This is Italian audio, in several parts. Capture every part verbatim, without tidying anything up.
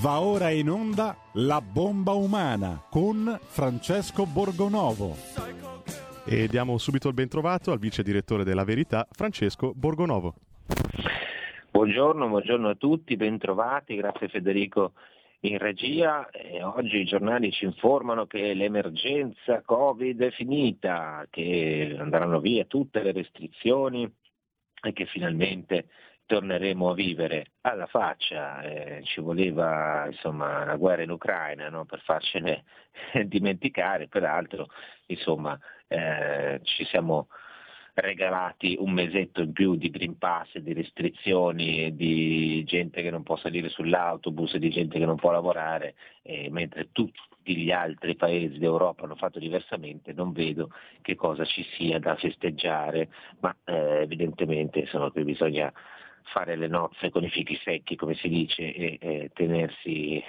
Va ora in onda La bomba umana con Francesco Borgonovo. E diamo subito il bentrovato al vice direttore della Verità, Francesco Borgonovo. Buongiorno, buongiorno a tutti, bentrovati, grazie Federico in regia. E oggi i giornali ci informano che l'emergenza Covid è finita, che andranno via tutte le restrizioni e che finalmente torneremo a vivere alla faccia. Eh, ci voleva insomma la guerra in Ucraina, no? Per farcene dimenticare, peraltro insomma eh, ci siamo regalati un mesetto in più di green pass, di restrizioni, di gente che non può salire sull'autobus, di gente che non può lavorare, eh, mentre tutti gli altri paesi d'Europa hanno fatto diversamente. Non vedo che cosa ci sia da festeggiare, ma eh, evidentemente insomma qui bisogna fare le nozze con i fichi secchi, come si dice, e, e tenersi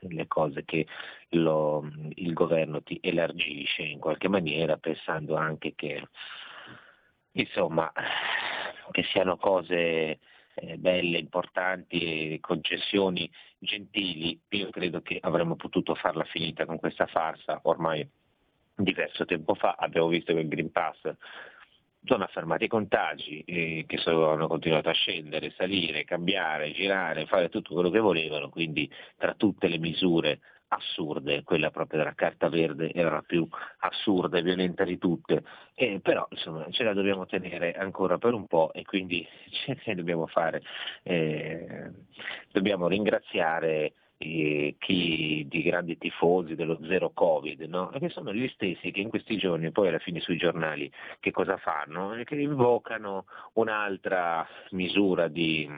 le cose che lo, il governo ti elargisce in qualche maniera, pensando anche che insomma che siano cose eh, belle, importanti, e concessioni gentili. Io credo che avremmo potuto farla finita con questa farsa ormai diverso tempo fa. Abbiamo visto che il Green Pass sono affermati i contagi eh, che sono, hanno continuato a scendere, salire, cambiare, girare, fare tutto quello che volevano, quindi tra tutte le misure assurde, quella proprio della carta verde era la più assurda e violenta di tutte, eh, però insomma ce la dobbiamo tenere ancora per un po' e quindi ce ne dobbiamo fare, eh, dobbiamo ringraziare eh, chi di grandi tifosi dello zero Covid, no? Che sono gli stessi che in questi giorni poi alla fine sui giornali che cosa fanno? Che invocano un'altra misura di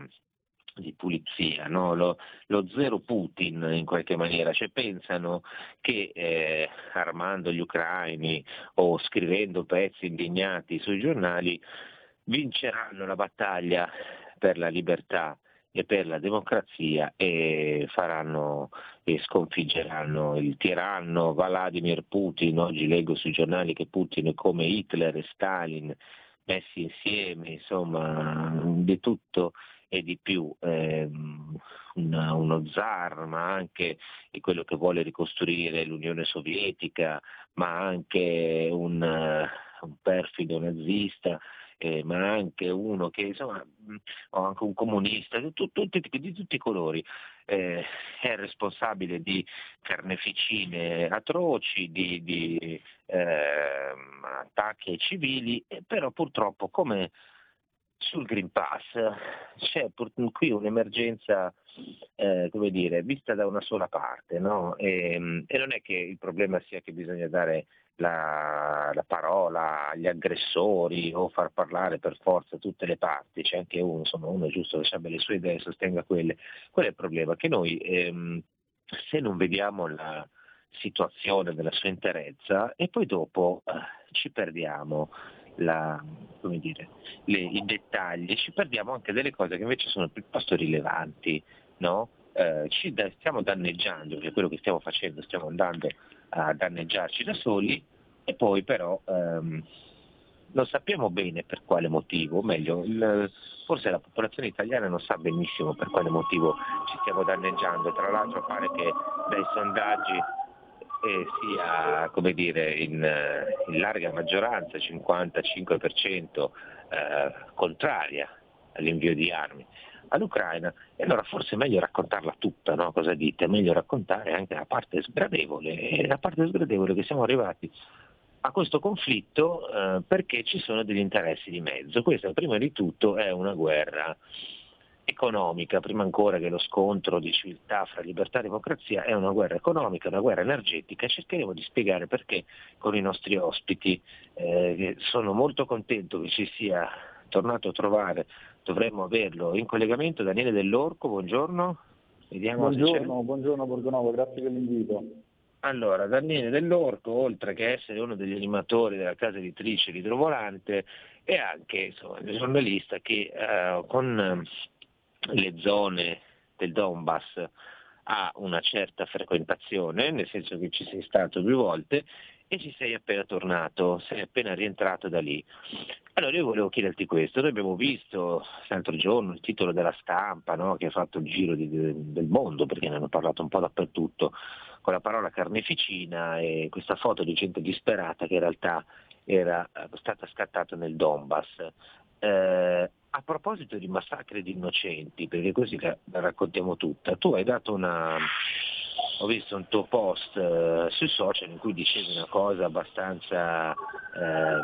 di pulizia, no? lo, lo zero Putin in qualche maniera, cioè pensano che eh, armando gli ucraini o scrivendo pezzi indignati sui giornali vinceranno la battaglia per la libertà e per la democrazia e faranno e sconfiggeranno il tiranno Vladimir Putin. Oggi leggo sui giornali che Putin è come Hitler e Stalin messi insieme, insomma di tutto e di più, ehm, una, uno zar, ma anche quello che vuole ricostruire l'Unione Sovietica, ma anche un, un perfido nazista, eh, ma anche uno che insomma, o anche un comunista, di, tu, tutti, di tutti i colori, eh, è responsabile di carneficine atroci, di, di eh, attacchi ai civili, eh, però purtroppo come sul Green Pass c'è qui un'emergenza eh, come dire, vista da una sola parte, no? e, e non è che il problema sia che bisogna dare la, la parola agli aggressori o far parlare per forza tutte le parti, c'è anche uno, insomma, uno è giusto che abbia le sue idee e sostenga quelle. Quello è il problema, che noi ehm, se non vediamo la situazione nella sua interezza e poi dopo eh, ci perdiamo La, come dire, le, i dettagli, ci perdiamo anche delle cose che invece sono piuttosto rilevanti, no? Eh, ci da, stiamo danneggiando, perché quello che stiamo facendo stiamo andando a danneggiarci da soli e poi però ehm, non sappiamo bene per quale motivo, o meglio, il, forse la popolazione italiana non sa benissimo per quale motivo ci stiamo danneggiando. Tra l'altro pare che dai sondaggi Eh, sia come dire in, in larga maggioranza, cinquantacinque per cento eh, contraria all'invio di armi all'Ucraina, e allora forse è meglio raccontarla tutta, no? Cosa dite? È meglio raccontare anche la parte sgradevole, e la parte sgradevole che siamo arrivati a questo conflitto eh, perché ci sono degli interessi di mezzo. Questa prima di tutto è una guerra economica, prima ancora che lo scontro di civiltà fra libertà e democrazia, è una guerra economica, una guerra energetica. Cercheremo di spiegare perché con i nostri ospiti. Eh, sono molto contento che ci sia tornato a trovare, dovremmo averlo in collegamento, Daniele Dell'Orco, buongiorno. Vediamo buongiorno, se buongiorno Borgonovo, grazie per l'invito. Allora, Daniele Dell'Orco, oltre che essere uno degli animatori della casa editrice Idrovolante, è anche insomma, un giornalista che eh, con le zone del Donbass ha una certa frequentazione, nel senso che ci sei stato due volte, e ci sei appena tornato, sei appena rientrato da lì. Allora io volevo chiederti questo, noi abbiamo visto l'altro giorno il titolo della stampa, no, che ha fatto il giro di, del mondo, perché ne hanno parlato un po' dappertutto, con la parola carneficina e questa foto di gente disperata che in realtà era stata scattata nel Donbass. Eh, a proposito di massacri di innocenti, perché così la raccontiamo tutta, tu hai dato una... ho visto un tuo post eh, sui social in cui dicevi una cosa abbastanza eh,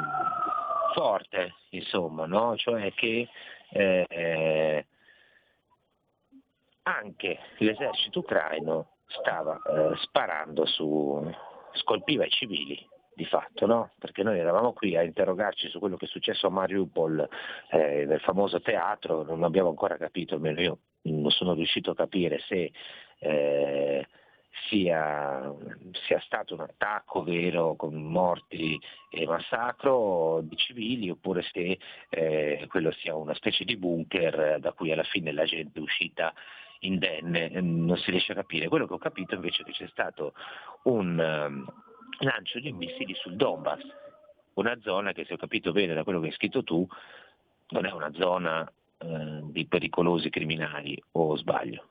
forte, insomma, no? Cioè che eh, anche l'esercito ucraino stava eh, sparando su, scolpiva i civili di fatto, no? Perché noi eravamo qui a interrogarci su quello che è successo a Mariupol, eh, nel famoso teatro, non abbiamo ancora capito, almeno io non sono riuscito a capire se eh, sia, sia stato un attacco vero con morti e massacro di civili oppure se eh, quello sia una specie di bunker da cui alla fine la gente è uscita indenne, non si riesce a capire. Quello che ho capito invece è che c'è stato un lancio di missili sul Donbass, una zona che, se ho capito bene da quello che hai scritto tu, non è una zona eh, di pericolosi criminali, o sbaglio?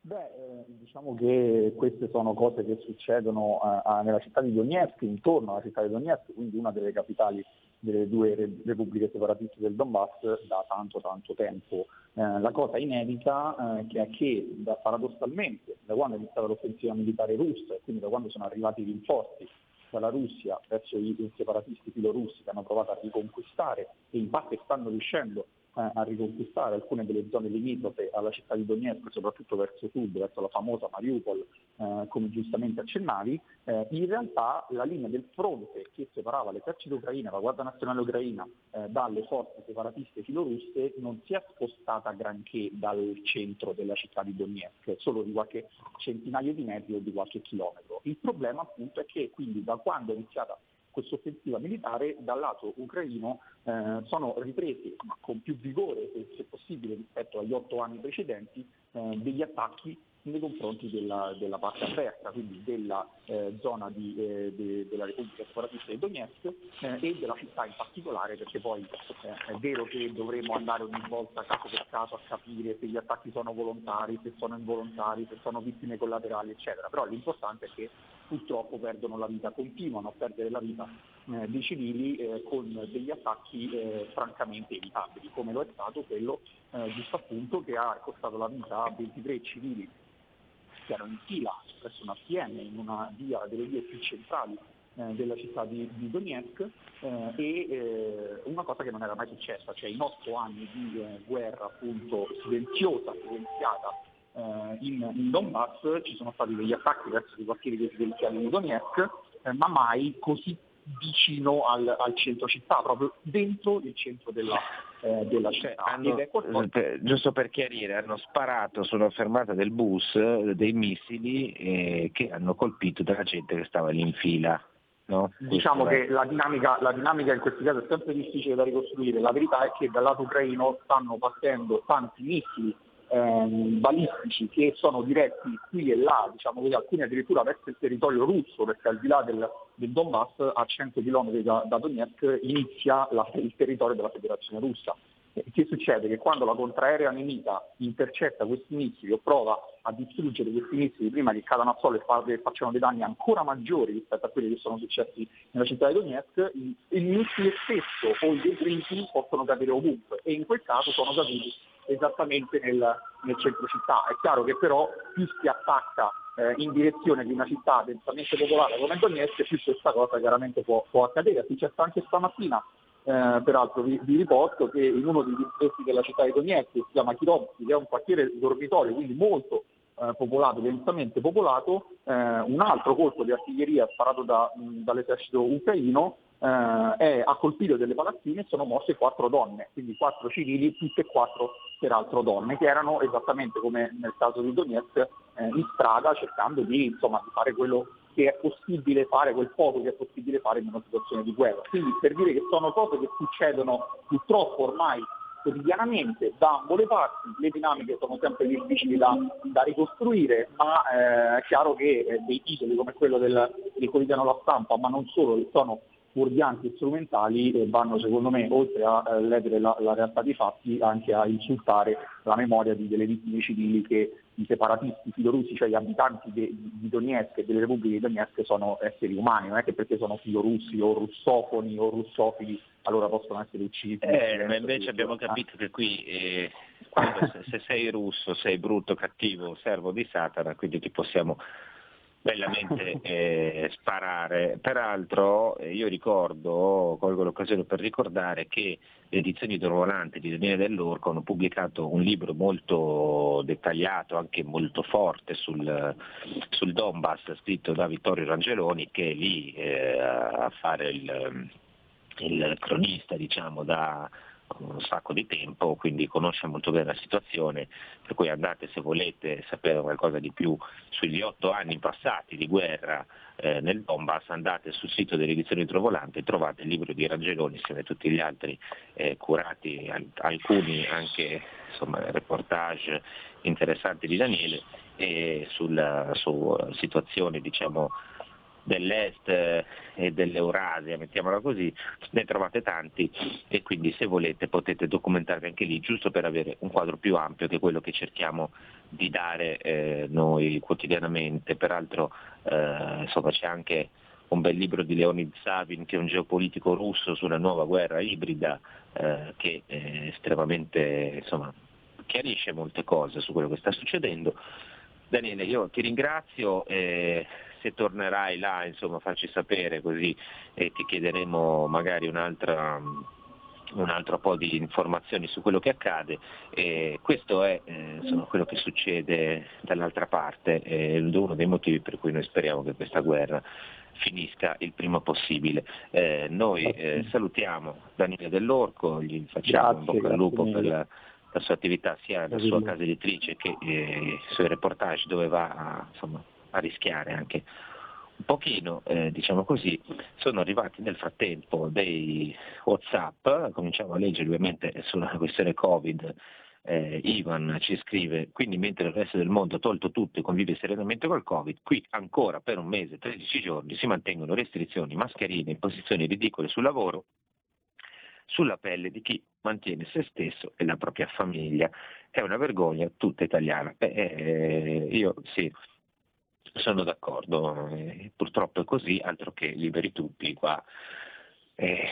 Beh, diciamo che queste sono cose che succedono a, a, nella città di Donetsk, intorno alla città di Donetsk, quindi una delle capitali delle due re, repubbliche separatiste del Donbass da tanto tanto tempo. Eh, la cosa inedita eh, è che da, paradossalmente da quando è iniziata l'offensiva militare russa e quindi da quando sono arrivati i rinforzi dalla Russia verso i, i separatisti filorussi che hanno provato a riconquistare e in parte stanno riuscendo eh, a riconquistare alcune delle zone limitrofe alla città di Donetsk, soprattutto verso sud, verso la famosa Mariupol, eh, come giustamente accennavi, eh, in realtà la linea del fronte che separava l'esercito ucraino, la Guardia Nazionale ucraina, eh, dalle forze separatiste filorusse non si è spostata granché dal centro della città di Donetsk, solo di qualche centinaio di metri o di qualche chilometro. Il problema appunto è che quindi da quando è iniziata questa offensiva militare dal lato ucraino eh, sono ripresi con più vigore, se possibile, rispetto agli otto anni precedenti, eh, degli attacchi nei confronti della, della parte aperta, quindi della eh, zona di, eh, de, della Repubblica Separatista di Donetsk eh, e della città in particolare, perché poi eh, è vero che dovremo andare ogni volta caso per caso a capire se gli attacchi sono volontari, se sono involontari, se sono vittime collaterali, eccetera, però l'importante è che purtroppo perdono la vita, continuano a perdere la vita eh, dei civili eh, con degli attacchi eh, francamente evitabili, come lo è stato quello eh, giusto appunto che ha costato la vita a ventitré civili che erano in fila presso una P M in una via delle vie più centrali eh, della città di, di Donetsk eh, e eh, una cosa che non era mai successa, cioè in otto anni di eh, guerra appunto silenziosa, silenziata eh, in, in Donbass ci sono stati degli attacchi verso i quartieri residenziali di Donetsk, eh, ma mai così vicino al, al centro città, proprio dentro il centro della, eh, della città. Cioè, hanno, ed è qualcosa... per, giusto per chiarire, hanno sparato sulla fermata del bus dei missili eh, che hanno colpito della gente che stava lì in fila. No? Diciamo che la dinamica, la dinamica in questi casi è sempre difficile da ricostruire, la verità è che dal lato ucraino stanno partendo tanti missili Ehm, balistici che sono diretti qui e là, diciamo così, alcuni addirittura verso il territorio russo, perché al di là del, del Donbass, a cento chilometri da, da Donetsk, inizia la, il territorio della Federazione Russa. Eh, che succede? Che quando la contraerea nemica intercetta questi missili o prova a distruggere questi missili prima che cadano a suolo e facciano dei danni ancora maggiori rispetto a quelli che sono successi nella città di Donetsk, il, il missile stesso o i detriti possono cadere ovunque e in quel caso sono caduti esattamente nel, nel centro città. È chiaro che però più si attacca eh, in direzione di una città densamente popolata come Donetsk, più questa cosa chiaramente può, può accadere. È successo anche stamattina, eh, peraltro vi, vi riporto che in uno degli distretti della città di Donetsk, si chiama Kirovsky, che è un quartiere dormitorio, quindi molto eh, popolato, densamente popolato, eh, un altro colpo di artiglieria sparato da, mh, dall'esercito ucraino Uh, è, ha colpito delle palazzine e sono morte quattro donne, quindi quattro civili, tutte e quattro peraltro donne, che erano esattamente come nel caso di Donetsk eh, in strada cercando di, insomma, di fare quello che è possibile fare, quel poco che è possibile fare in una situazione di guerra. Quindi per dire che sono cose che succedono purtroppo ormai quotidianamente. Da ambo le parti le dinamiche sono sempre difficili da, da ricostruire, ma eh, è chiaro che eh, dei titoli come quello del, del quotidiano La Stampa, ma non solo, che sono fuorvianti e strumentali, eh, vanno secondo me, oltre a eh, ledere la, la realtà dei fatti, anche a insultare la memoria di, delle vittime civili che i separatisti filorusi, cioè gli abitanti de, di Donetsk e delle repubbliche di Donetsk, sono esseri umani, non è che perché sono filorussi o russofoni o russofili allora possono essere uccisi. Eh, ma invece abbiamo capito che qui eh, se, se sei russo sei brutto, cattivo, servo di Satana, quindi ti possiamo bellamente eh, sparare. Peraltro eh, io ricordo, colgo l'occasione per ricordare che le edizioni Idrovolante di Daniele Dell'Orco hanno pubblicato un libro molto dettagliato, anche molto forte, sul, sul Donbass, scritto da Vittorio Rangeloni, che è lì eh, a fare il, il cronista, diciamo, da un sacco di tempo, quindi conosce molto bene la situazione, per cui andate, se volete sapere qualcosa di più sugli otto anni passati di guerra eh, nel Donbass, andate sul sito dell'edizione Idrovolante e trovate il libro di Rangeloni insieme a tutti gli altri eh, curati, al- alcuni anche, insomma, reportage interessanti di Daniele e sulla su situazione, diciamo, dell'est e dell'Eurasia, mettiamola così, ne trovate tanti e quindi se volete potete documentarvi anche lì, giusto per avere un quadro più ampio che quello che cerchiamo di dare eh, noi quotidianamente. Peraltro eh, insomma, c'è anche un bel libro di Leonid Savin, che è un geopolitico russo, sulla nuova guerra ibrida, eh, che è estremamente, insomma, chiarisce molte cose su quello che sta succedendo. Daniele, io ti ringrazio, eh, se tornerai là, insomma, farci sapere, così eh, ti chiederemo magari un'altra, un altro po' di informazioni su quello che accade. Eh, questo è eh, insomma, quello che succede dall'altra parte, è eh, uno dei motivi per cui noi speriamo che questa guerra finisca il prima possibile. Eh, noi eh, salutiamo Daniele Dell'Orco, gli facciamo un bocca al lupo per la... la sua attività, sia la sua casa editrice che eh, i suoi reportage, dove va a, insomma, a rischiare anche un pochino, eh, diciamo così. Sono arrivati nel frattempo dei WhatsApp, cominciamo a leggere ovviamente sulla questione Covid. Eh, Ivan ci scrive: quindi mentre il resto del mondo ha tolto tutto e convive serenamente col Covid, qui ancora per un mese, tredici giorni, si mantengono restrizioni, mascherine, imposizioni ridicole sul lavoro, sulla pelle di chi mantiene se stesso e la propria famiglia. È una vergogna tutta italiana. Beh, eh, io sì, sono d'accordo, eh, purtroppo è così, altro che liberi tutti, qua eh,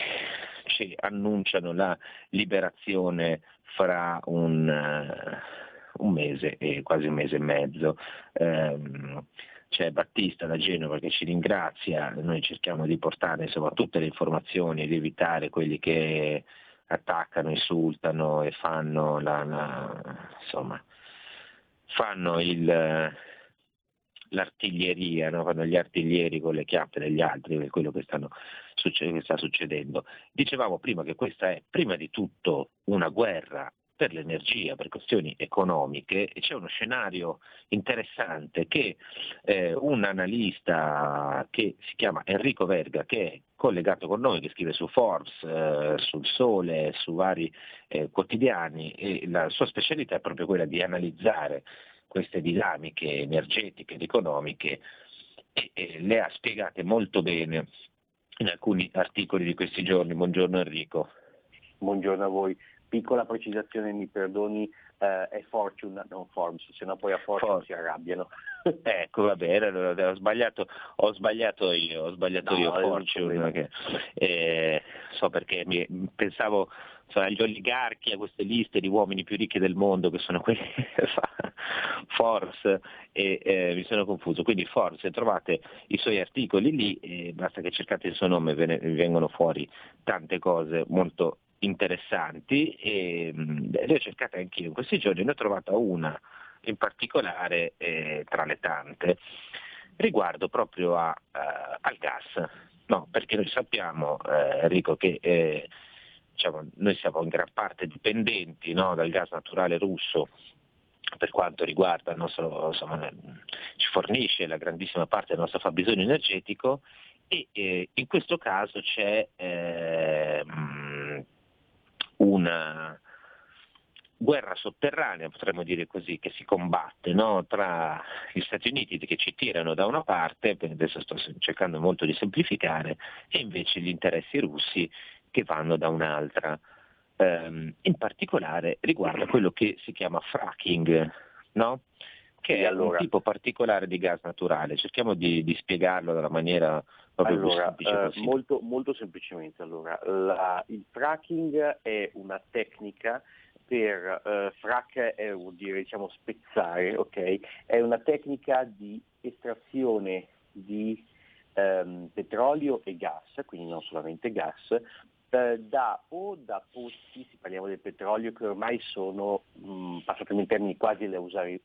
ci annunciano la liberazione fra un, uh, un mese e quasi un mese e mezzo. Um, C'è Battista da Genova che ci ringrazia, noi cerchiamo di portare, insomma, tutte le informazioni e di evitare quelli che attaccano, insultano e fanno la, la insomma fanno il l'artiglieria, no? Fanno gli artiglieri con le chiappe degli altri per quello che stanno che sta succedendo. Dicevamo prima che questa è prima di tutto una guerra per l'energia, per questioni economiche, e c'è uno scenario interessante che eh, un analista che si chiama Enrico Verga, che è collegato con noi, che scrive su Forbes, eh, sul Sole, su vari eh, quotidiani, e la sua specialità è proprio quella di analizzare queste dinamiche energetiche ed economiche, e, e le ha spiegate molto bene in alcuni articoli di questi giorni. Buongiorno Enrico. Buongiorno a voi. Piccola precisazione, mi perdoni, eh, è Fortune, non Forbes, sennò poi a Fortune For- si arrabbiano. Ecco, va bene, allora, ho sbagliato, ho sbagliato io, ho sbagliato no, io Fortune, perché, eh, so perché mi, pensavo, cioè, agli oligarchi, a queste liste di uomini più ricchi del mondo che sono quelli che fa Forbes, e eh, mi sono confuso. Quindi Forbes, se trovate i suoi articoli lì, eh, basta che cercate il suo nome, ve ne vengono fuori tante cose molto interessanti, e le ho cercate anche io in questi giorni, ne ho trovata una in particolare eh, tra le tante, riguardo proprio a, a, al gas, no? Perché noi sappiamo, eh, Enrico, che eh, diciamo, noi siamo in gran parte dipendenti, no, dal gas naturale russo, per quanto riguarda il nostro, insomma, ci fornisce la grandissima parte del nostro fabbisogno energetico, e eh, in questo caso c'è eh, una, guerra sotterranea, potremmo dire così, che si combatte, no? Tra gli Stati Uniti che ci tirano da una parte, adesso sto cercando molto di semplificare, e invece gli interessi russi che vanno da un'altra. Um, in particolare riguarda quello che si chiama fracking, no? Che è allora, un tipo particolare di gas naturale. Cerchiamo di, di spiegarlo dalla maniera proprio allora, più semplice possibile. Eh, molto, molto semplicemente, allora, la, il fracking è una tecnica per eh, frac è, vuol dire diciamo spezzare, ok? È una tecnica di estrazione di ehm, petrolio e gas, quindi non solamente gas, da o da pozzi, se parliamo del petrolio, che ormai sono mh, passati in termini quasi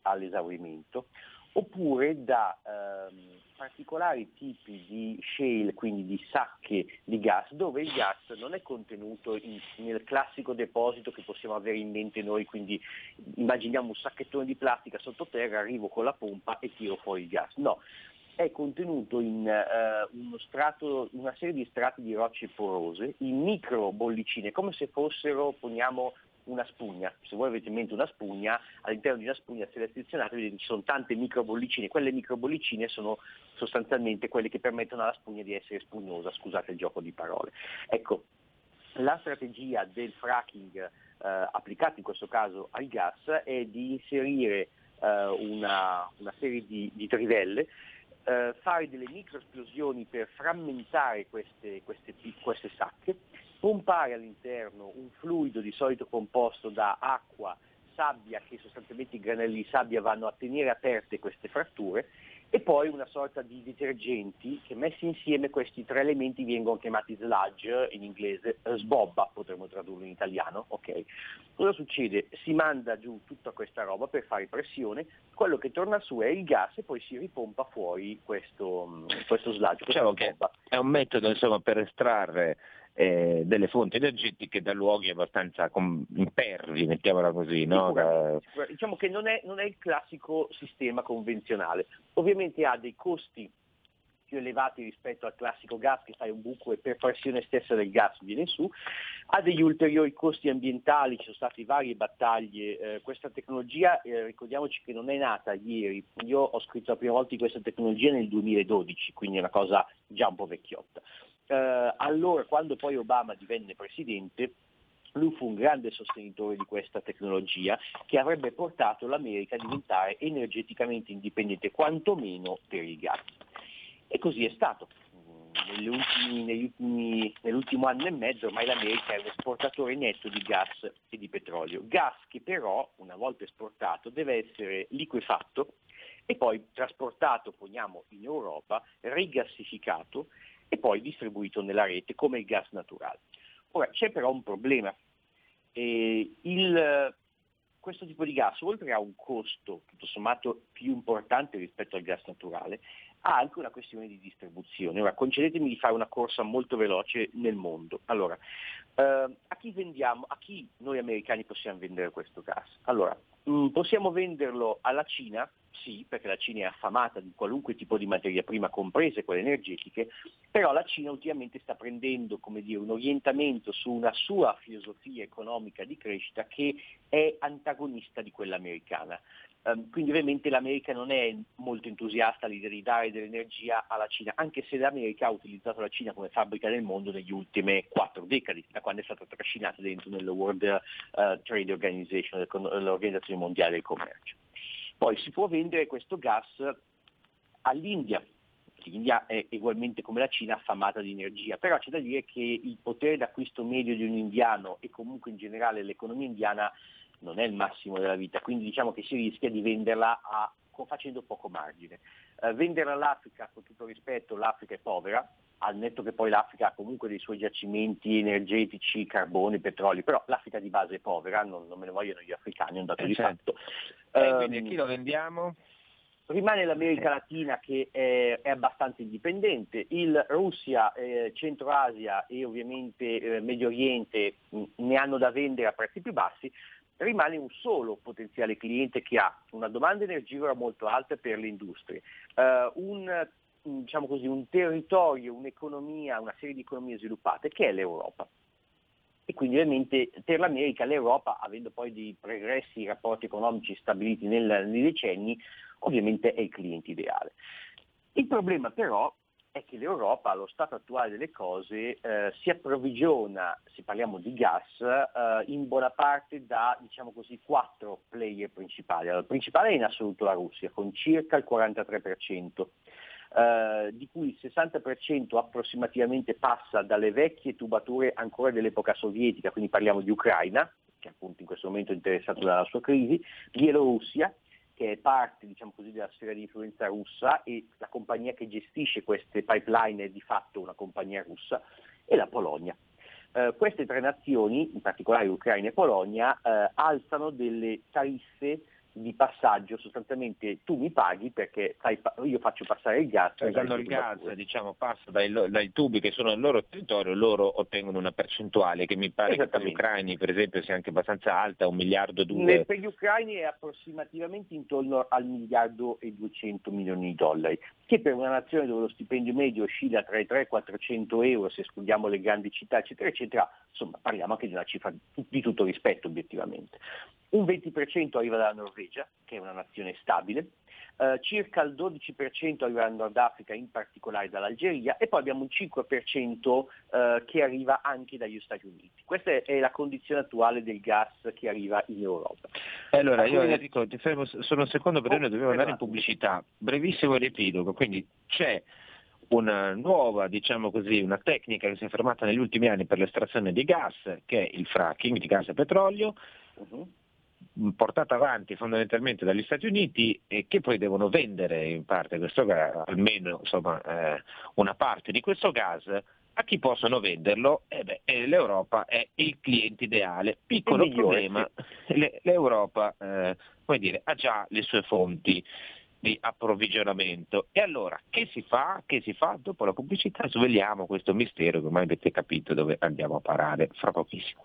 all'esaurimento, oppure da ehm, particolari tipi di shale, quindi di sacche di gas, dove il gas non è contenuto in, nel classico deposito che possiamo avere in mente noi, quindi immaginiamo un sacchettone di plastica sottoterra, arrivo con la pompa e tiro fuori il gas. No, è contenuto in uh, uno strato, una serie di strati di rocce porose, in micro bollicine, come se fossero, poniamo, una spugna. Se voi avete in mente una spugna, all'interno di una spugna selezionata vedete che ci sono tante micro bollicine. Quelle micro bollicine sono sostanzialmente quelle che permettono alla spugna di essere spugnosa, scusate il gioco di parole. Ecco, la strategia del fracking uh, applicata in questo caso al gas è di inserire uh, una, una serie di, di trivelle, Uh, fare delle microesplosioni per frammentare queste, queste, queste sacche, pompare all'interno un fluido di solito composto da acqua, sabbia, che sostanzialmente i granelli di sabbia vanno a tenere aperte queste fratture, e poi una sorta di detergenti che, messi insieme questi tre elementi, vengono chiamati sludge in inglese, sbobba potremmo tradurlo in italiano, ok? Cosa succede? Si manda giù tutta questa roba per fare pressione, quello che torna su è il gas e poi si ripompa fuori questo, questo sludge. Diciamo che è un metodo, insomma, per estrarre eh, delle fonti energetiche da luoghi abbastanza com- impervi, mettiamola così, no? Sicuramente, sicuramente. Diciamo che non è, non è il classico sistema convenzionale. Ovviamente ha dei costi più elevati rispetto al classico gas, che fai un buco e per pressione stessa del gas viene su, ha degli ulteriori costi ambientali, ci sono state varie battaglie, eh, questa tecnologia eh, ricordiamoci che non è nata ieri, io ho scritto la prima volta di questa tecnologia nel duemiladodici, quindi è una cosa già un po' vecchiotta. Eh, allora, quando poi Obama divenne presidente, lui fu un grande sostenitore di questa tecnologia che avrebbe portato l'America a diventare energeticamente indipendente, quantomeno per il gas. E così è stato. Negli ultimi, negli ultimi, nell'ultimo anno e mezzo ormai l'America è un esportatore netto di gas e di petrolio. Gas che però, una volta esportato, deve essere liquefatto e poi trasportato, poniamo, in Europa, rigassificato e poi distribuito nella rete come il gas naturale. Ora, c'è però un problema. Eh, il, questo tipo di gas, oltre a un costo tutto sommato più importante rispetto al gas naturale, ha anche una questione di distribuzione. Ora, concedetemi di fare una corsa molto veloce nel mondo. Allora, eh, a chi vendiamo, a chi noi americani possiamo vendere questo gas? Allora, mh, possiamo venderlo alla Cina? Sì, perché la Cina è affamata di qualunque tipo di materia prima, comprese quelle energetiche, però la Cina ultimamente sta prendendo, come dire, un orientamento su una sua filosofia economica di crescita che è antagonista di quella americana. Um, quindi ovviamente l'America non è molto entusiasta all'idea di dare dell'energia alla Cina, anche se l'America ha utilizzato la Cina come fabbrica del mondo negli ultimi quattro decadi, da quando è stata trascinata dentro nella World uh, Trade Organization, l'Organizzazione Mondiale del Commercio. Poi si può vendere questo gas all'India. L'India è ugualmente come la Cina affamata di energia, però c'è da dire che il potere d'acquisto medio di un indiano e comunque in generale l'economia indiana non è il massimo della vita, quindi diciamo che si rischia di venderla a, facendo poco margine. Eh, venderla all'Africa, con tutto rispetto, l'Africa è povera, al netto che poi l'Africa ha comunque dei suoi giacimenti energetici, carbone, petrolio, però l'Africa di base è povera, non, non me ne vogliono gli africani, è un dato eh di certo. fatto. Eh, um, quindi a chi lo vendiamo? Rimane l'America Latina, che è, è abbastanza indipendente, il Russia, eh, Centro Asia e ovviamente eh, Medio Oriente mh, ne hanno da vendere a prezzi più bassi. Rimane un solo potenziale cliente che ha una domanda energivora molto alta per le industrie, uh, un, diciamo così, un territorio, un'economia, una serie di economie sviluppate che è l'Europa. e quindi ovviamente per l'America l'Europa, avendo poi dei pregressi rapporti economici stabiliti nel, nei decenni, ovviamente è il cliente ideale. Il problema però è che l'Europa, allo stato attuale delle cose, eh, si approvvigiona, se parliamo di gas, eh, in buona parte da, diciamo così, quattro player principali. Allora, il principale è in assoluto la Russia, con circa il quarantatré per cento, eh, di cui il sessanta per cento approssimativamente passa dalle vecchie tubature ancora dell'epoca sovietica, quindi parliamo di Ucraina, che appunto in questo momento è interessato dalla sua crisi, Bielorussia, che è parte, diciamo così, della sfera di influenza russa, e la compagnia che gestisce queste pipeline è di fatto una compagnia russa, e la Polonia. Eh, queste tre nazioni, in particolare Ucraina e Polonia, eh, alzano delle tariffe di passaggio, sostanzialmente tu mi paghi perché sai, io faccio passare il gas. Cioè, usando il gas, diciamo, passa dai, dai tubi che sono nel loro territorio, loro ottengono una percentuale che mi pare che per gli ucraini, per esempio, sia anche abbastanza alta, un miliardo e due. Per gli ucraini è approssimativamente intorno al miliardo e duecento milioni di dollari, che per una nazione dove lo stipendio medio oscilla tra i trecento e quattrocento euro, se escludiamo le grandi città, eccetera, eccetera, insomma parliamo anche di una cifra di tutto rispetto obiettivamente. Un venti per cento arriva dalla Norvegia, che è una nazione stabile, eh, circa il dodici per cento arriva dal Nord Africa, in particolare dall'Algeria, e poi abbiamo un cinque per cento eh, che arriva anche dagli Stati Uniti. Questa è, è la condizione attuale del gas che arriva in Europa. Allora, io Enrico, ti fermo solo un secondo perché oh, noi dobbiamo andare in pubblicità. Brevissimo riepilogo, quindi c'è una nuova, diciamo così, una tecnica che si è formata negli ultimi anni per l'estrazione di gas, che è il fracking di gas e petrolio, uh-huh. portata avanti fondamentalmente dagli Stati Uniti, e che poi devono vendere in parte questo gas, almeno insomma eh, una parte di questo gas, a chi possono venderlo? Eh beh, l'Europa è il cliente ideale. Piccolo problema, le, l'Europa eh, come dire, ha già le sue fonti di approvvigionamento. E allora che si fa? Che si fa? Dopo la pubblicità sveliamo questo mistero che ormai avete capito dove andiamo a parare fra pochissimo.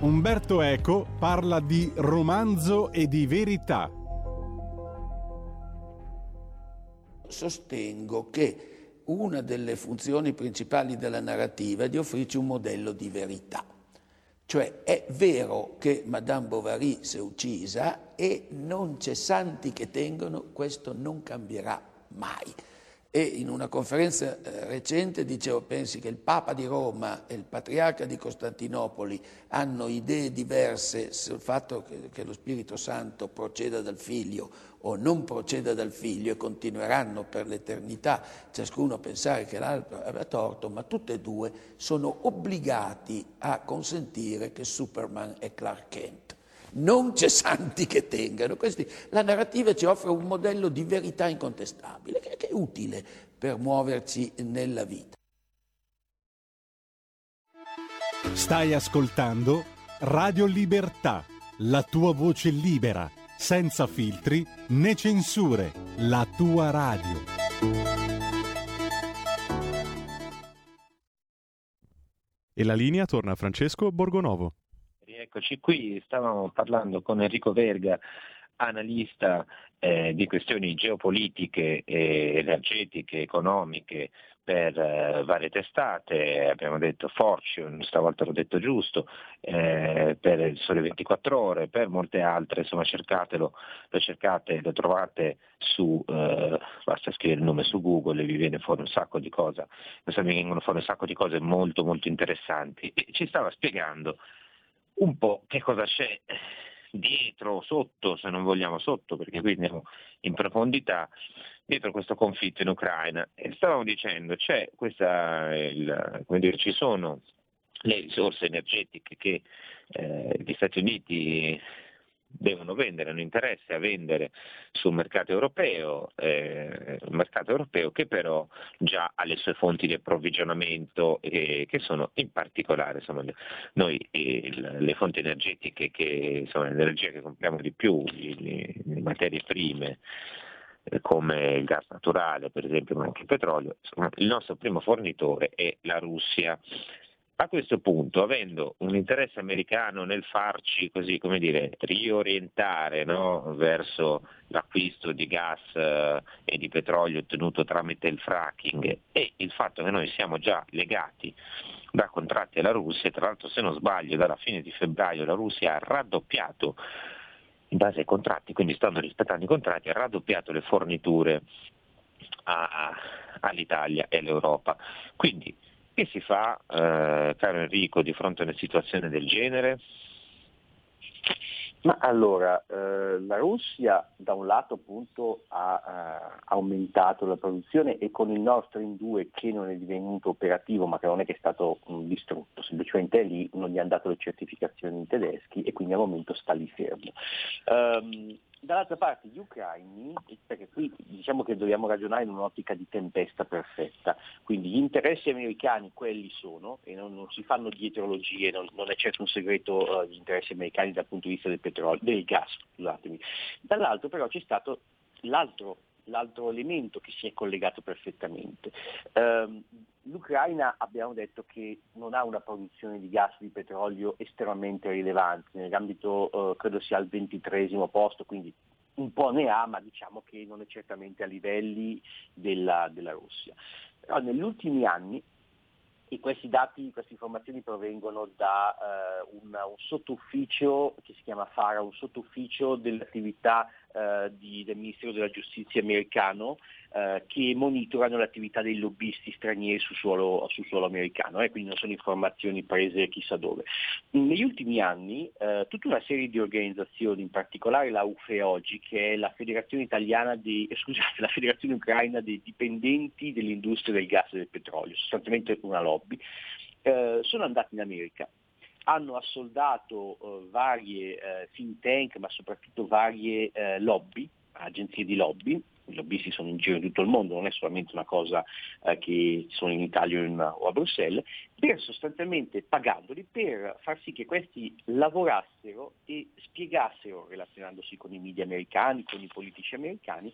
Umberto Eco parla di romanzo e di verità. Sostengo che una delle funzioni principali della narrativa è di offrirci un modello di verità. Cioè è vero che Madame Bovary si è uccisa e non c'è santi che tengono, questo non cambierà mai. E in una conferenza recente dicevo, pensi che il Papa di Roma e il Patriarca di Costantinopoli hanno idee diverse sul fatto che, che lo Spirito Santo proceda dal Figlio o non proceda dal Figlio, e continueranno per l'eternità ciascuno a pensare che l'altro aveva torto, ma tutte e due sono obbligati a consentire che Superman è Clark Kent. Non c'è santi che tengano. Questi, la narrativa ci offre un modello di verità incontestabile che, che è utile per muoverci nella vita. Stai ascoltando Radio Libertà, la tua voce libera, senza filtri né censure, la tua radio. E la linea torna a Francesco Borgonovo. Eccoci qui, stavamo parlando con Enrico Verga, analista eh, di questioni geopolitiche, eh, energetiche, economiche per eh, varie testate, abbiamo detto Fortune, stavolta l'ho detto giusto, eh, per il Sole ventiquattro Ore, per molte altre, insomma cercatelo, lo cercate, lo trovate su, eh, basta scrivere il nome su Google e vi viene fuori un sacco di cose, vi vengono fuori un sacco di cose molto molto interessanti, e ci stava spiegando un po' che cosa c'è dietro, sotto, se non vogliamo sotto, perché qui andiamo in profondità, dietro questo conflitto in Ucraina. E stavamo dicendo, c'è questa, il, come dire, ci sono le risorse energetiche che eh, gli Stati Uniti devono vendere, hanno interesse a vendere sul mercato europeo, eh, un mercato europeo che però già ha le sue fonti di approvvigionamento, eh, che sono in particolare, insomma, noi eh, le fonti energetiche, che insomma, l'energia che compriamo di più, le, le materie prime come il gas naturale per esempio, ma anche il petrolio, insomma, il nostro primo fornitore è la Russia. A questo punto, avendo un interesse americano nel farci, così come dire, riorientare, no, verso l'acquisto di gas e di petrolio ottenuto tramite il fracking, e il fatto che noi siamo già legati da contratti alla Russia, tra l'altro se non sbaglio dalla fine di febbraio la Russia ha raddoppiato, in base ai contratti, quindi stando rispettando i contratti, ha raddoppiato le forniture a, a, all'Italia e all'Europa. Quindi che si fa, eh, caro Enrico, di fronte a una situazione del genere? Ma allora, eh, la Russia da un lato appunto ha eh, aumentato la produzione, e con il Nord Stream due che non è divenuto operativo, ma che non è che è stato mh, distrutto, semplicemente lì non gli hanno dato le certificazioni tedeschi e quindi al momento sta lì fermo. Um, Dall'altra parte gli ucraini, perché qui diciamo che dobbiamo ragionare in un'ottica di tempesta perfetta, quindi gli interessi americani quelli sono, e non, non si fanno dietrologie, non, non è certo un segreto uh, gli interessi americani dal punto di vista del petrolio, del gas, scusatemi. Dall'altro però c'è stato l'altro, l'altro elemento che si è collegato perfettamente. Um, L'Ucraina abbiamo detto che non ha una produzione di gas e di petrolio estremamente rilevante, nell'ambito eh, credo sia al ventitreesimo posto, quindi un po' ne ha, ma diciamo che non è certamente a livelli della, della Russia. Però negli ultimi anni, e questi dati, queste informazioni provengono da eh, un, un sottufficio che si chiama FARA, un sottufficio dell'attività eh, di, del Ministero della Giustizia americano, eh, che monitorano l'attività dei lobbisti stranieri su suolo, su suolo americano, eh, quindi non sono informazioni prese chissà dove. Negli ultimi anni eh, tutta una serie di organizzazioni, in particolare la UFEOGI, che è la Federazione Italiana di, eh, scusate, la Federazione Ucraina dei dipendenti dell'industria del gas e del petrolio, sostanzialmente una lobby. Eh, sono andati in America, hanno assoldato eh, varie eh, think tank, ma soprattutto varie eh, lobby, agenzie di lobby. I lobbisti sono in giro in tutto il mondo, non è solamente una cosa eh, che sono in Italia o, in, o a Bruxelles, per sostanzialmente pagandoli per far sì che questi lavorassero e spiegassero, relazionandosi con i media americani, con i politici americani,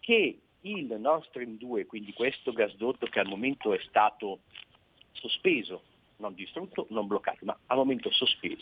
che il Nord Stream due, quindi questo gasdotto che al momento è stato sospeso, non distrutto, non bloccato, ma al momento sospeso,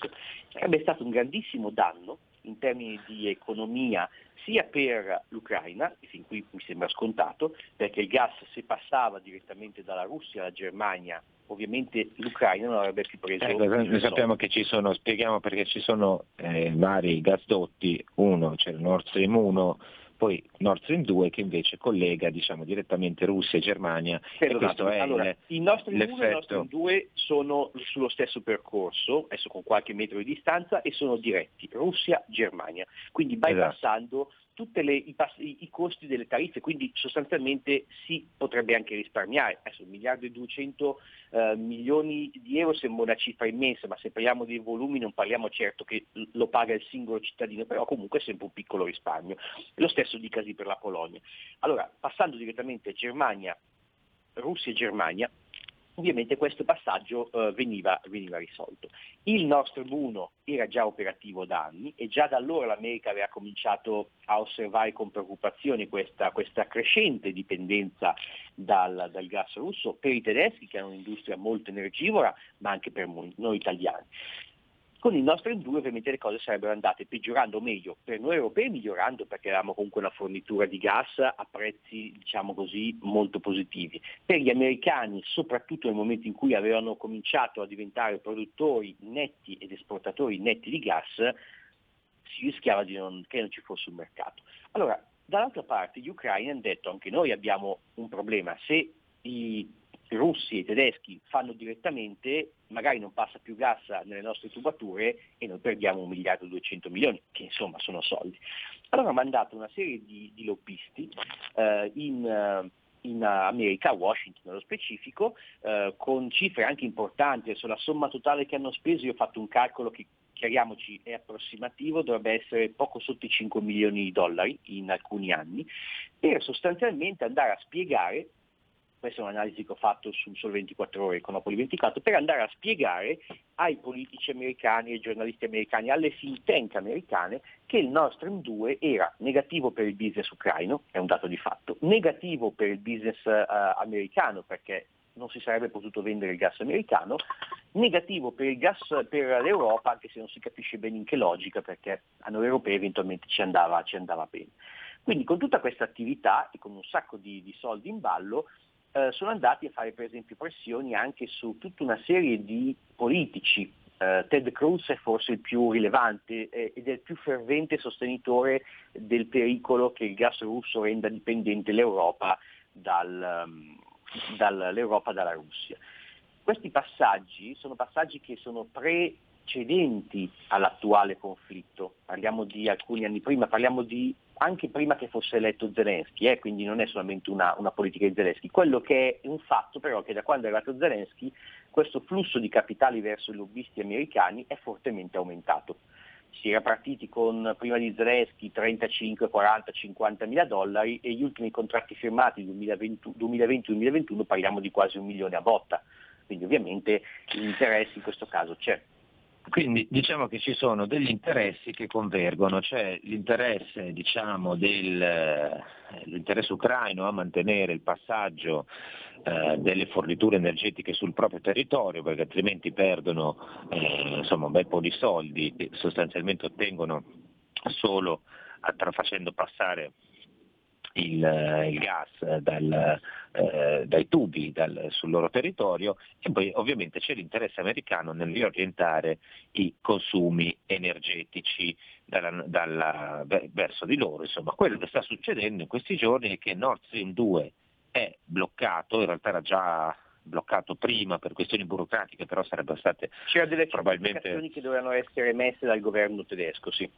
sarebbe stato un grandissimo danno in termini di economia sia per l'Ucraina, e fin qui mi sembra scontato, perché il gas se passava direttamente dalla Russia alla Germania, ovviamente l'Ucraina non avrebbe più preso. Ecco, noi sappiamo che ci sono, spieghiamo perché ci sono eh, vari gasdotti, uno c'è, cioè il Nord Stream uno, poi Nord Stream due, che invece collega, diciamo, direttamente Russia e Germania. Però, e questo è allora, il, il Nord Stream uno e il Nord Stream due sono sullo stesso percorso, adesso con qualche metro di distanza, e sono diretti Russia-Germania, quindi bypassando tutti i, i costi delle tariffe, quindi sostanzialmente si potrebbe anche risparmiare. Adesso un miliardo e duecento eh, milioni di euro sembra una cifra immensa, ma se parliamo dei volumi non parliamo certo che lo paga il singolo cittadino, però comunque è sempre un piccolo risparmio. Lo stesso dicasi per la Polonia. Allora, passando direttamente Germania, Russia e Germania, ovviamente questo passaggio eh, veniva, veniva risolto. Il Nord Stream uno era già operativo da anni, e già da allora l'America aveva cominciato a osservare con preoccupazione questa, questa crescente dipendenza dal, dal gas russo, per i tedeschi che hanno un'industria molto energivora, ma anche per noi italiani. Con il Nord Stream due ovviamente le cose sarebbero andate peggiorando, o meglio, per noi europei migliorando, perché avevamo comunque una fornitura di gas a prezzi, diciamo così, molto positivi. Per gli americani, soprattutto nel momento in cui avevano cominciato a diventare produttori netti ed esportatori netti di gas, si rischiava di non, che non ci fosse un mercato. Allora, dall'altra parte gli ucraini hanno detto: anche noi abbiamo un problema, se i russi e i tedeschi fanno direttamente, magari non passa più gas nelle nostre tubature e noi perdiamo un miliardo e duecento milioni, che insomma sono soldi. Allora ha mandato una serie di, di lobbisti eh, in, in America, Washington nello specifico, eh, con cifre anche importanti. Adesso la somma totale che hanno speso, io ho fatto un calcolo che chiariamoci, è approssimativo, dovrebbe essere poco sotto i cinque milioni di dollari in alcuni anni, per sostanzialmente andare a spiegare, questa è un'analisi che ho fatto su Sole ventiquattro Ore con Napoli ventiquattro, per andare a spiegare ai politici americani, ai giornalisti americani, alle think tank americane che il Nord Stream due era negativo per il business ucraino, è un dato di fatto, negativo per il business uh, americano perché non si sarebbe potuto vendere il gas americano, negativo per il gas per l'Europa, anche se non si capisce bene in che logica, perché a noi europei eventualmente ci andava, ci andava bene. Quindi con tutta questa attività e con un sacco di, di soldi in ballo eh, sono andati a fare per esempio pressioni anche su tutta una serie di politici. eh, Ted Cruz è forse il più rilevante eh, ed è il più fervente sostenitore del pericolo che il gas russo renda dipendente l'Europa dal... Um, dall'Europa dalla Russia. Questi passaggi sono passaggi che sono precedenti all'attuale conflitto, parliamo di alcuni anni prima, parliamo di anche prima che fosse eletto Zelensky, eh? Quindi non è solamente una, una politica di Zelensky. Quello che è un fatto però è che da quando è arrivato Zelensky questo flusso di capitali verso i lobbisti americani è fortemente aumentato. Si era partiti con, prima di Zelensky, trentacinque, quaranta, cinquanta mila dollari e gli ultimi contratti firmati duemilaventi duemilaventuno parliamo di quasi un milione a botta, quindi ovviamente l'interesse in questo caso c'è. Quindi diciamo che ci sono degli interessi che convergono, cioè l'interesse, diciamo, del, l'interesse ucraino a mantenere il passaggio eh, delle forniture energetiche sul proprio territorio, perché altrimenti perdono eh, insomma un bel po' di soldi e sostanzialmente ottengono solo attra- facendo passare Il, il gas dal, eh, dai tubi dal, sul loro territorio, e poi ovviamente c'è l'interesse americano nel riorientare i consumi energetici dalla, dalla, verso di loro. Insomma, quello che sta succedendo in questi giorni è che Nord Stream due è bloccato, in realtà era già bloccato prima per questioni burocratiche, però sarebbero state c'era delle probabilmente che dovevano essere emesse dal governo tedesco, sì.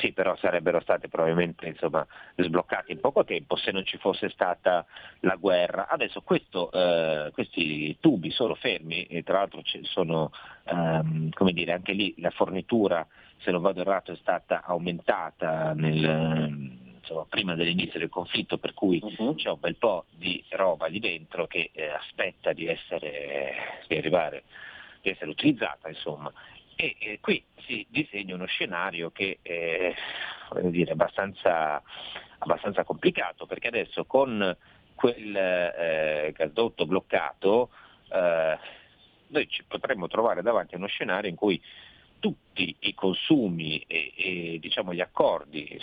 Sì, però sarebbero state probabilmente insomma sbloccate in poco tempo se non ci fosse stata la guerra. Adesso questo, eh, questi tubi sono fermi e tra l'altro ci sono ehm, come dire, anche lì la fornitura, se non vado errato, è stata aumentata nel Insomma, prima dell'inizio del conflitto, per cui uh-huh. c'è un bel po' di roba lì dentro che eh, aspetta di essere di arrivare, di essere utilizzata, insomma. E, e qui si disegna uno scenario che è, voglio dire, abbastanza, abbastanza complicato, perché adesso con quel eh, gasdotto bloccato eh, noi ci potremmo trovare davanti a uno scenario in cui tutti i consumi e, e diciamo gli accordi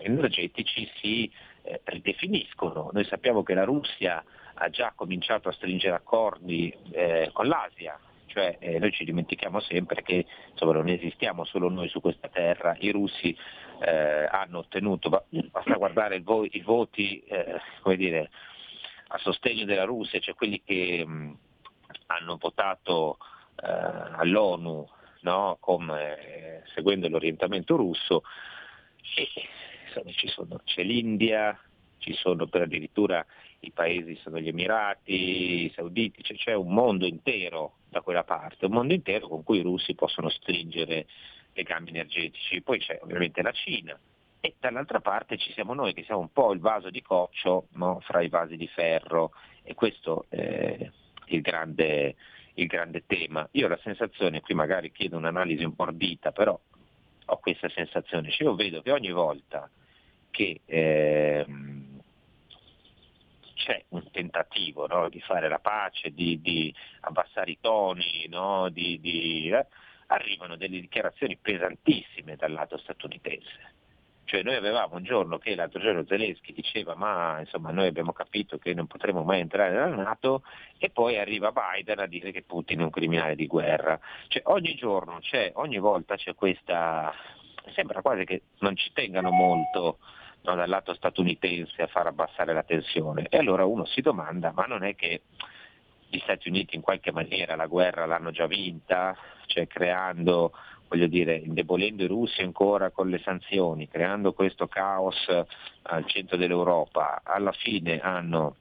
energetici si eh, ridefiniscono. Noi sappiamo che la Russia ha già cominciato a stringere accordi eh, con l'Asia, cioè eh, noi ci dimentichiamo sempre che insomma, non esistiamo solo noi su questa terra, i russi eh, hanno ottenuto, basta guardare il vo- i voti eh, come dire, a sostegno della Russia, cioè quelli che mh, hanno votato eh, all'ONU, no, come, eh, seguendo l'orientamento russo, e, insomma, ci sono, c'è l'India, ci sono per addirittura i paesi, sono gli Emirati, i Sauditi, cioè, c'è un mondo intero da quella parte, un mondo intero con cui i russi possono stringere legami energetici. Poi c'è ovviamente la Cina e dall'altra parte ci siamo noi che siamo un po' il vaso di coccio, no, fra i vasi di ferro, e questo eh, è il grande... il grande tema. Io ho la sensazione, qui magari chiedo un'analisi un po' ardita, però ho questa sensazione, cioè io vedo che ogni volta che ehm, c'è un tentativo, no, di fare la pace, di, di abbassare i toni, no, di, di, eh, arrivano delle dichiarazioni pesantissime dal lato statunitense. Cioè noi avevamo un giorno che l'altro giorno Zelensky diceva ma insomma noi abbiamo capito che non potremo mai entrare nella NATO, e poi arriva Biden a dire che Putin è un criminale di guerra. Cioè ogni giorno c'è, ogni volta c'è questa, sembra quasi che non ci tengano molto, no, dal lato statunitense a far abbassare la tensione. E allora uno si domanda, ma non è che gli Stati Uniti in qualche maniera la guerra l'hanno già vinta, cioè creando, voglio dire, indebolendo i russi ancora con le sanzioni, creando questo caos al centro dell'Europa, alla fine hanno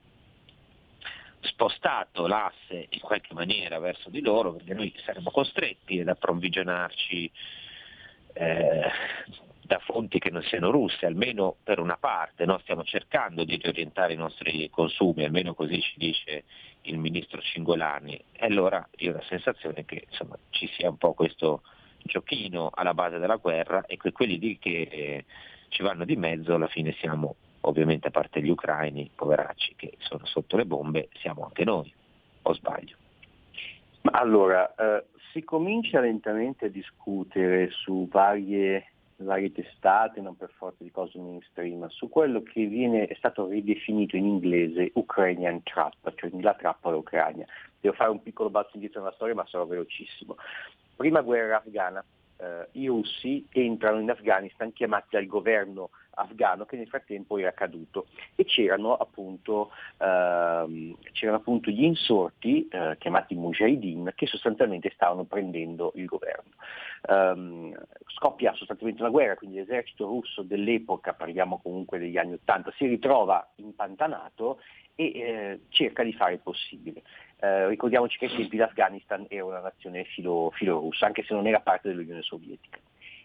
spostato l'asse in qualche maniera verso di loro, perché noi saremo costretti ad approvvigionarci eh, da fonti che non siano russe, almeno per una parte, no? Stiamo cercando di riorientare i nostri consumi, almeno così ci dice il ministro Cingolani. E allora io ho la sensazione che insomma ci sia un po' questo giochino alla base della guerra, e que- quelli lì che eh, ci vanno di mezzo alla fine siamo, ovviamente a parte gli ucraini, poveracci, che sono sotto le bombe, siamo anche noi, o sbaglio? Ma allora, eh, si comincia lentamente a discutere su varie... varie testate, non per forza di cose mainstream, ma su quello che viene, è stato ridefinito in inglese Ukrainian Trap, cioè la trappola ucraina. Devo fare un piccolo balzo indietro nella storia, ma sarò velocissimo. Prima guerra afghana, eh, i russi entrano in Afghanistan chiamati dal governo afghano che nel frattempo era caduto, e c'erano appunto ehm, c'erano appunto gli insorti eh, chiamati mujahideen che sostanzialmente stavano prendendo il governo. Ehm, scoppia sostanzialmente una guerra, quindi l'esercito russo dell'epoca, parliamo comunque degli anni ottanta, si ritrova impantanato e eh, cerca di fare il possibile. Eh, ricordiamoci che ai tempi l'Afghanistan era una nazione filo, filo russa, anche se non era parte dell'Unione Sovietica.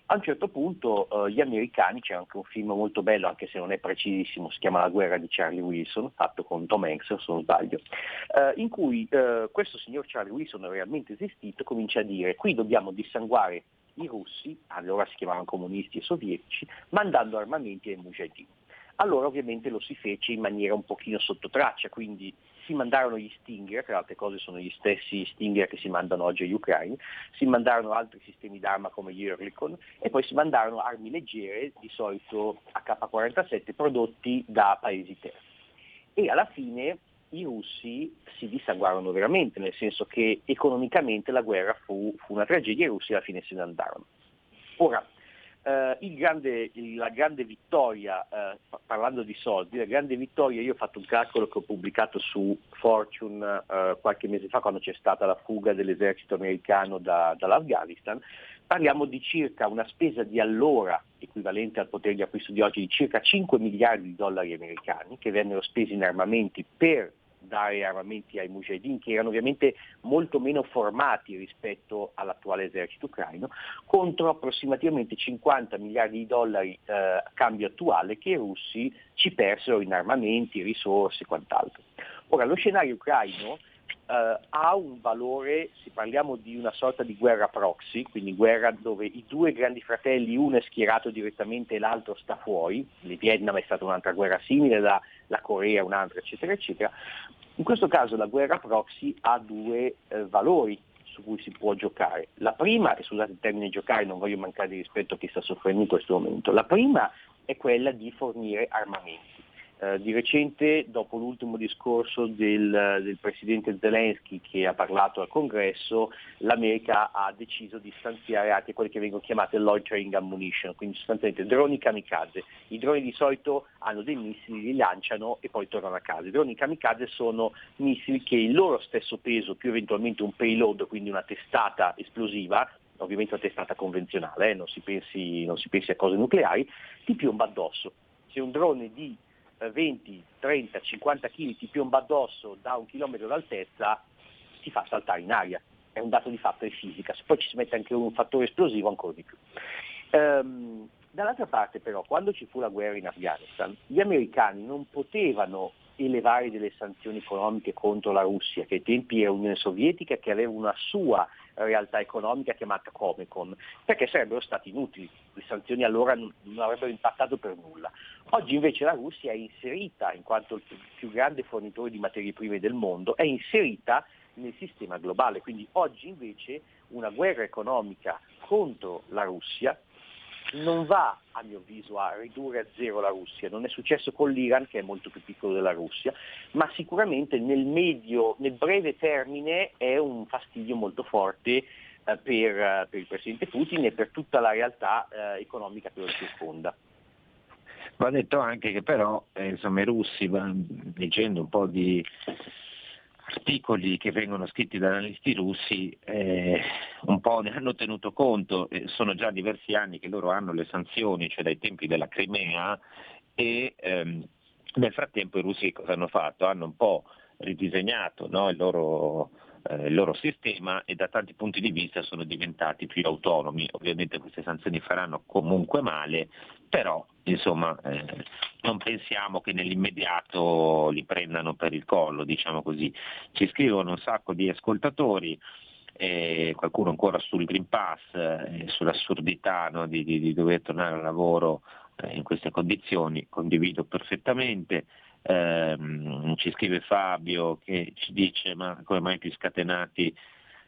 A un certo punto eh, gli americani, c'è anche un film molto bello, anche se non è precisissimo, si chiama La guerra di Charlie Wilson, fatto con Tom Hanks, se non sbaglio, eh, in cui eh, questo signor Charlie Wilson, realmente esistito, comincia a dire: qui dobbiamo dissanguare i russi, allora si chiamavano comunisti e sovietici, mandando armamenti ai mujahideen. Allora ovviamente lo si fece in maniera un pochino sottotraccia, quindi si mandarono gli Stinger, tra le altre cose sono gli stessi Stinger che si mandano oggi agli ucraini, si mandarono altri sistemi d'arma come gli Oerlikon, e poi si mandarono armi leggere, di solito A K quarantasette, prodotti da paesi terzi. E alla fine i russi si dissanguarono veramente, nel senso che economicamente la guerra fu, fu una tragedia, e i russi alla fine se ne andarono. Ora, Uh, il grande, la grande vittoria, uh, parlando di soldi, la grande vittoria, io ho fatto un calcolo che ho pubblicato su Fortune uh, qualche mese fa, quando c'è stata la fuga dell'esercito americano da, dall'Afghanistan, parliamo di circa una spesa di allora, equivalente al potere di acquisto di oggi, di circa cinque miliardi di dollari americani, che vennero spesi in armamenti per dare armamenti ai mujahideen, che erano ovviamente molto meno formati rispetto all'attuale esercito ucraino, contro approssimativamente cinquanta miliardi di dollari eh, cambio attuale che i russi ci persero in armamenti, risorse e quant'altro. Ora, lo scenario ucraino eh, ha un valore, se parliamo di una sorta di guerra proxy, quindi guerra dove i due grandi fratelli, uno è schierato direttamente e l'altro sta fuori, il Vietnam è stata un'altra guerra simile, la la Corea un'altra, eccetera, eccetera. In questo caso la guerra proxy ha due eh, valori su cui si può giocare. La prima, e scusate il termine giocare, non voglio mancare di rispetto a chi sta soffrendo in questo momento, la prima è quella di fornire armamenti. Eh, di recente, dopo l'ultimo discorso del, del presidente Zelensky che ha parlato al congresso, l'America ha deciso di stanziare anche quelle che vengono chiamate loitering ammunition, quindi sostanzialmente droni kamikaze. I droni di solito hanno dei missili, li lanciano e poi tornano a casa. I droni kamikaze sono missili che il loro stesso peso, più eventualmente un payload, quindi una testata esplosiva, ovviamente una testata convenzionale, eh, non si pensi, non si pensi a cose nucleari, ti piomba addosso. Se un drone di venti, trenta, cinquanta chili ti piomba addosso da un chilometro d'altezza, ti fa saltare in aria, è un dato di fatto di fisica. Se poi ci si mette anche un fattore esplosivo, ancora di più. Ehm, dall'altra parte però, quando ci fu la guerra in Afghanistan, gli americani non potevano elevare delle sanzioni economiche contro la Russia, che ai tempi era Unione Sovietica, che aveva una sua realtà economica chiamata Comecon, perché sarebbero stati inutili, le sanzioni allora non avrebbero impattato per nulla. Oggi invece la Russia è inserita, in quanto il più grande fornitore di materie prime del mondo, è inserita nel sistema globale, quindi oggi invece una guerra economica contro la Russia non va, a mio avviso, a ridurre a zero la Russia. Non è successo con l'Iran, che è molto più piccolo della Russia, ma sicuramente nel medio, nel breve termine è un fastidio molto forte eh, per, eh, per il presidente Putin e per tutta la realtà eh, economica che lo circonda. Va detto anche che però eh, insomma, i russi, va, leggendo un po' di articoli che vengono scritti da analisti russi, eh, un po' ne hanno tenuto conto, eh, sono già diversi anni che loro hanno le sanzioni, cioè dai tempi della Crimea, e ehm, nel frattempo i russi cosa hanno fatto? Hanno un po' ridisegnato, no, il loro, eh, il loro sistema, e da tanti punti di vista sono diventati più autonomi. Ovviamente queste sanzioni faranno comunque male, però insomma eh, non pensiamo che nell'immediato li prendano per il collo, diciamo così. Ci scrivono un sacco di ascoltatori, eh, qualcuno ancora sul Green Pass, eh, sull'assurdità, no, di, di, di dover tornare al lavoro eh, in queste condizioni. Condivido perfettamente. Eh, ci scrive Fabio che ci dice: ma come mai più scatenati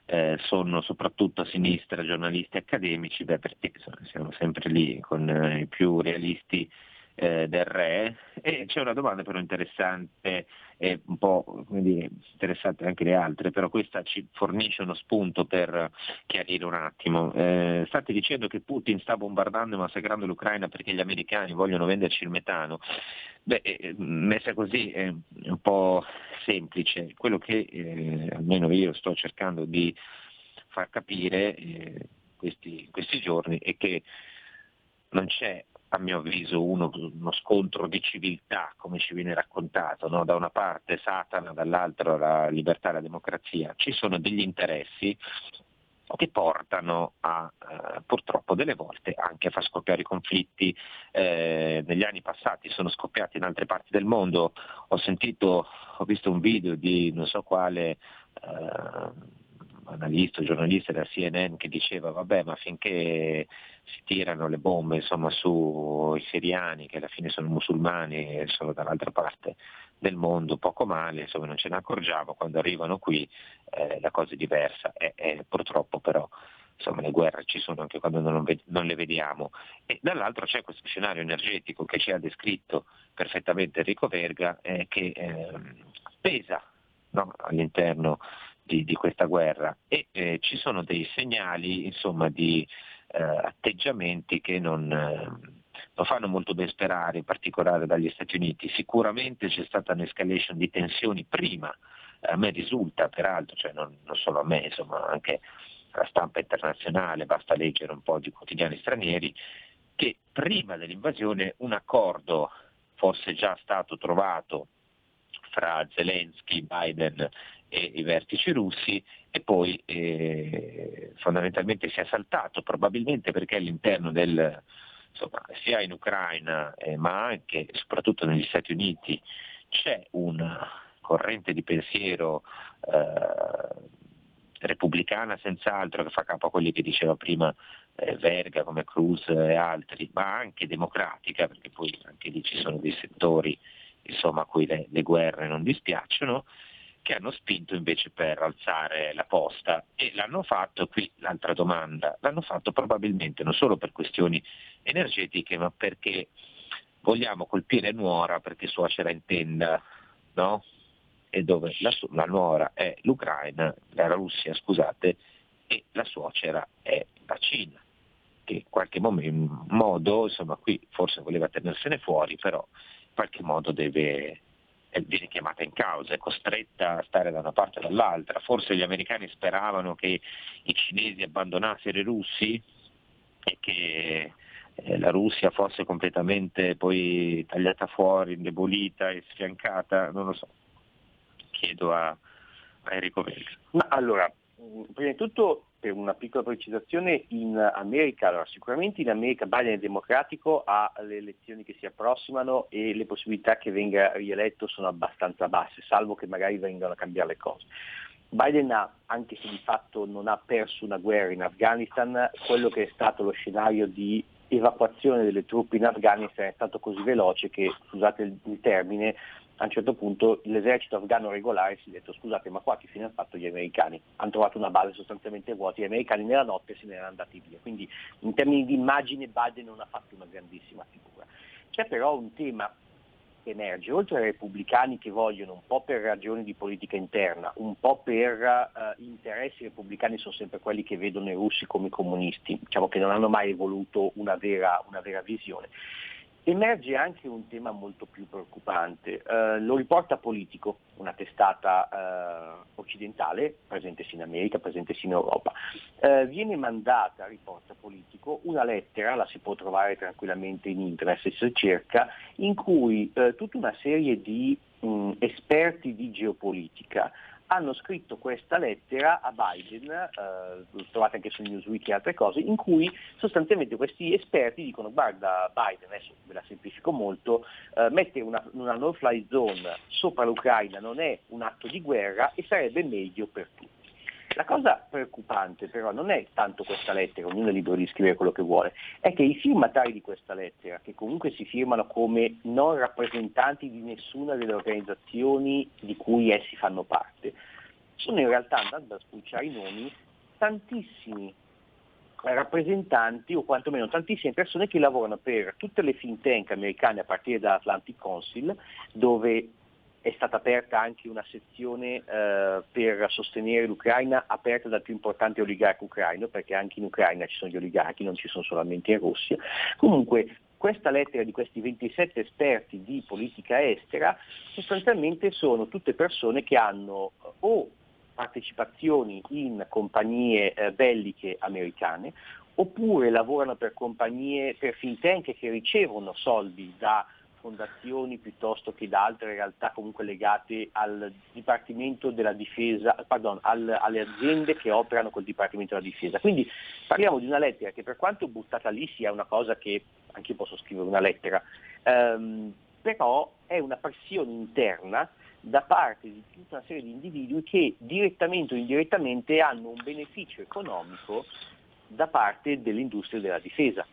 eh, sono soprattutto a sinistra giornalisti accademici? Beh, perché siamo sempre lì con eh, i più realisti eh, del re. E c'è una domanda però interessante, e un po' come dire, interessante anche le altre, però questa ci fornisce uno spunto per chiarire un attimo. Eh, state dicendo che Putin sta bombardando e massacrando l'Ucraina perché gli americani vogliono venderci il metano. Beh, messa così è un po' semplice. Quello che eh, almeno io sto cercando di far capire eh, questi, questi giorni è che non c'è, a mio avviso, uno, uno scontro di civiltà come ci viene raccontato, no? Da una parte Satana, dall'altra la libertà e la democrazia. Ci sono degli interessi che portano a eh, purtroppo delle volte anche a far scoppiare i conflitti. Eh, negli anni passati sono scoppiati in altre parti del mondo. Ho sentito, ho visto un video di non so quale eh, analista, giornalista della C N N che diceva: vabbè, ma finché si tirano le bombe insomma sui siriani, che alla fine sono musulmani e sono dall'altra parte del mondo, poco male, insomma non ce ne accorgiamo, quando arrivano qui eh, la cosa è diversa. E, e purtroppo però insomma le guerre ci sono anche quando non, non le vediamo. E dall'altro c'è questo scenario energetico che ci ha descritto perfettamente Enrico Verga, eh, che eh, pesa, no, all'interno Di, di questa guerra, e eh, ci sono dei segnali insomma di eh, atteggiamenti che non, eh, non fanno molto ben sperare, in particolare dagli Stati Uniti. Sicuramente c'è stata un'escalation di tensioni prima, a me risulta peraltro, cioè non, non solo a me, insomma anche alla stampa internazionale, basta leggere un po' di quotidiani stranieri, che prima dell'invasione un accordo fosse già stato trovato fra Zelensky, Biden e i vertici russi, e poi eh, fondamentalmente si è saltato, probabilmente perché all'interno del, insomma, sia in Ucraina eh, ma anche e soprattutto negli Stati Uniti c'è una corrente di pensiero eh, repubblicana senz'altro, che fa capo a quelli che diceva prima eh, Verga, come Cruz e altri, ma anche democratica, perché poi anche lì ci sono dei settori insomma a cui le, le guerre non dispiacciono, che hanno spinto invece per alzare la posta, e l'hanno fatto, qui l'altra domanda, l'hanno fatto probabilmente non solo per questioni energetiche, ma perché vogliamo colpire nuora perché suocera intenda, no? E dove la, la nuora è l'Ucraina, la Russia scusate, e la suocera è la Cina, che in qualche modo, insomma qui forse voleva tenersene fuori, però in qualche modo deve... viene chiamata in causa, è costretta a stare da una parte o dall'altra. Forse gli americani speravano che i cinesi abbandonassero i russi e che la Russia fosse completamente poi tagliata fuori, indebolita e sfiancata, non lo so. Chiedo a, a Enrico Verga. Ma allora, prima di tutto, per una piccola precisazione, in America, allora, sicuramente in America Biden è democratico, ha le elezioni che si approssimano e le possibilità che venga rieletto sono abbastanza basse, salvo che magari vengano a cambiare le cose. Biden ha, anche se di fatto non ha perso una guerra in Afghanistan, quello che è stato lo scenario di evacuazione delle truppe in Afghanistan è stato così veloce che, scusate il termine, a un certo punto l'esercito afghano regolare si è detto: scusate, ma qua che fine hanno fatto gli americani? Hanno trovato una base sostanzialmente vuota, gli americani nella notte se ne erano andati via. Quindi in termini di immagine Biden non ha fatto una grandissima figura. C'è però un tema che emerge, oltre ai repubblicani che vogliono, un po' per ragioni di politica interna, un po' per uh, interessi repubblicani, sono sempre quelli che vedono i russi come comunisti, diciamo che non hanno mai voluto una vera, una vera visione. Emerge anche un tema molto più preoccupante, eh, lo riporta Politico, una testata eh, occidentale, presente in America, presente in Europa. Eh, viene mandata, riporta Politico, una lettera, la si può trovare tranquillamente in internet se si cerca, in cui eh, tutta una serie di mh, esperti di geopolitica hanno scritto questa lettera a Biden, eh, trovate anche su Newsweek e altre cose, in cui sostanzialmente questi esperti dicono: guarda Biden, adesso ve la semplifico molto, eh, mettere una, una no-fly zone sopra l'Ucraina non è un atto di guerra e sarebbe meglio per tutti. La cosa preoccupante però non è tanto questa lettera, ognuno è libero di scrivere quello che vuole, è che i firmatari di questa lettera, che comunque si firmano come non rappresentanti di nessuna delle organizzazioni di cui essi fanno parte, sono in realtà, andando a spulciare i nomi, tantissimi rappresentanti o quantomeno tantissime persone che lavorano per tutte le think tank americane a partire da Atlantic Council, dove è stata aperta anche una sezione eh, per sostenere l'Ucraina, aperta dal più importante oligarca ucraino, perché anche in Ucraina ci sono gli oligarchi, non ci sono solamente in Russia. Comunque questa lettera di questi ventisette esperti di politica estera sostanzialmente sono tutte persone che hanno o partecipazioni in compagnie eh, belliche americane, oppure lavorano per compagnie, per think tank che ricevono soldi da fondazioni piuttosto che da altre realtà comunque legate al Dipartimento della Difesa, pardon, al, alle aziende che operano col Dipartimento della Difesa. Quindi parliamo di una lettera che, per quanto buttata lì, sia una cosa che anche io posso scrivere una lettera, ehm, però è una pressione interna da parte di tutta una serie di individui che direttamente o indirettamente hanno un beneficio economico da parte dell'industria della difesa.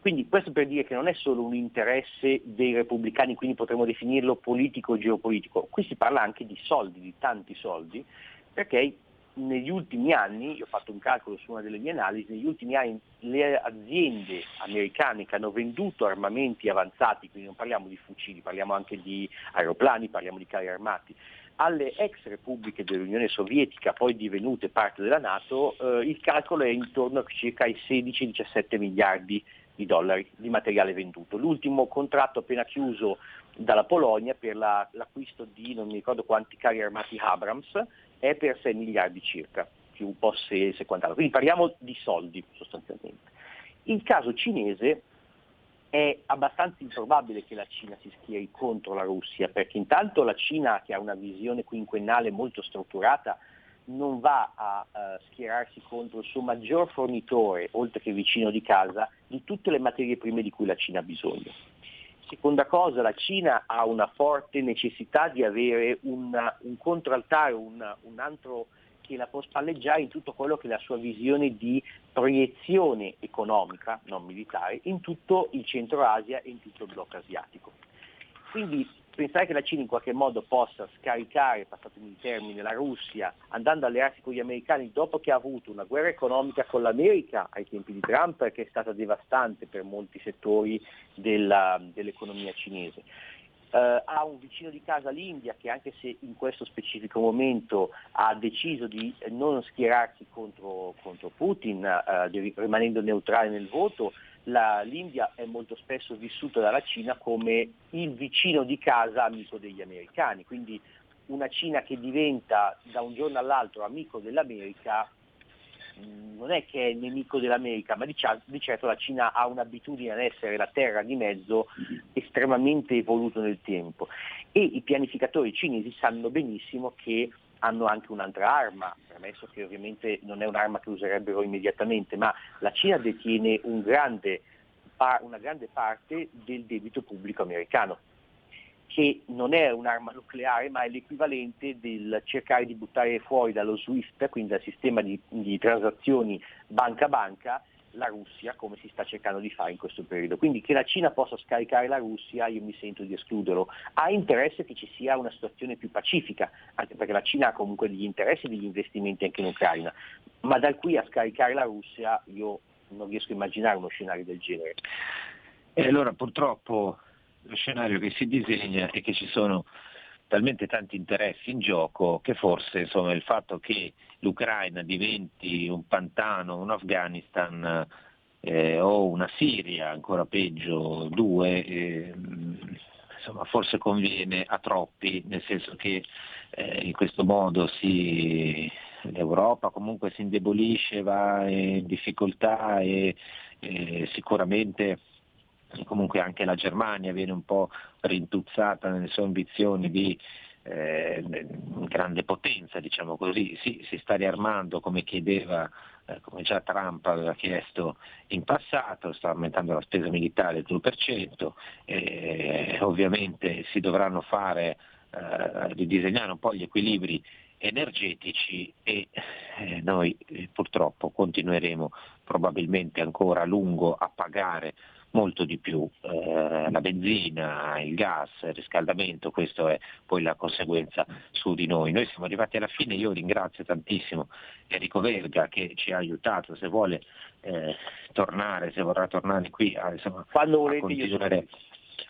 Quindi questo per dire che non è solo un interesse dei repubblicani, quindi potremmo definirlo politico o geopolitico, qui si parla anche di soldi, di tanti soldi, perché negli ultimi anni, io ho fatto un calcolo su una delle mie analisi, negli ultimi anni le aziende americane che hanno venduto armamenti avanzati, quindi non parliamo di fucili, parliamo anche di aeroplani, parliamo di carri armati, alle ex repubbliche dell'Unione Sovietica, poi divenute parte della NATO, eh, il calcolo è intorno a circa i sedici diciassette miliardi di dollari di materiale venduto. L'ultimo contratto appena chiuso dalla Polonia per la, l'acquisto di non mi ricordo quanti carri armati Abrams è per sei miliardi circa, più un po' se, se quant'altro. Quindi parliamo di soldi sostanzialmente. Il caso cinese è abbastanza improbabile che la Cina si schieri contro la Russia, perché intanto la Cina, che ha una visione quinquennale molto strutturata, non va a uh, schierarsi contro il suo maggior fornitore, oltre che vicino di casa, di tutte le materie prime di cui la Cina ha bisogno. Seconda cosa, la Cina ha una forte necessità di avere una, un contraltare, un, un altro che la può spalleggiare in tutto quello che è la sua visione di proiezione economica, non militare, in tutto il Centro Asia e in tutto il blocco asiatico. Quindi pensare che la Cina in qualche modo possa scaricare, passatemi il termine, la Russia andando a allearsi con gli americani dopo che ha avuto una guerra economica con l'America ai tempi di Trump, che è stata devastante per molti settori della, dell'economia cinese. Uh, ha un vicino di casa l'India, che anche se in questo specifico momento ha deciso di non schierarsi contro, contro Putin, uh, di, rimanendo neutrale nel voto, la, l'India è molto spesso vissuta dalla Cina come il vicino di casa amico degli americani, quindi una Cina che diventa da un giorno all'altro amico dell'America non è che è nemico dell'America, ma di certo la Cina ha un'abitudine ad essere la terra di mezzo estremamente evoluto nel tempo, e i pianificatori cinesi sanno benissimo che hanno anche un'altra arma, premesso che ovviamente non è un'arma che userebbero immediatamente, ma la Cina detiene un grande, una grande parte del debito pubblico americano, che non è un'arma nucleare, ma è l'equivalente del cercare di buttare fuori dallo SWIFT, quindi dal sistema di, di transazioni banca a banca, la Russia, come si sta cercando di fare in questo periodo. Quindi che la Cina possa scaricare la Russia, io mi sento di escluderlo. Ha interesse che ci sia una situazione più pacifica, anche perché la Cina ha comunque degli interessi e degli investimenti anche in Ucraina, ma da qui a scaricare la Russia io non riesco a immaginare uno scenario del genere. E allora purtroppo lo scenario che si disegna è che ci sono talmente tanti interessi in gioco che forse, insomma, il fatto che l'Ucraina diventi un pantano, un Afghanistan, eh, o una Siria, ancora peggio due, eh, insomma forse conviene a troppi, nel senso che eh, in questo modo si, l'Europa comunque si indebolisce, va in difficoltà e eh, sicuramente comunque anche la Germania viene un po' rintuzzata nelle sue ambizioni di Eh, grande potenza, diciamo così. Sì, si sta riarmando come chiedeva, eh, come già Trump aveva chiesto in passato, sta aumentando la spesa militare del due per cento, eh, ovviamente si dovranno fare, eh, ridisegnare un po' gli equilibri energetici e eh, noi eh, purtroppo continueremo probabilmente ancora a lungo a pagare molto di più, eh, la benzina, il gas, il riscaldamento, questo è poi la conseguenza su di noi. Noi siamo arrivati alla fine, io ringrazio tantissimo Enrico Verga che ci ha aiutato, se vuole eh, tornare, se vorrà tornare qui a, insomma, a continuare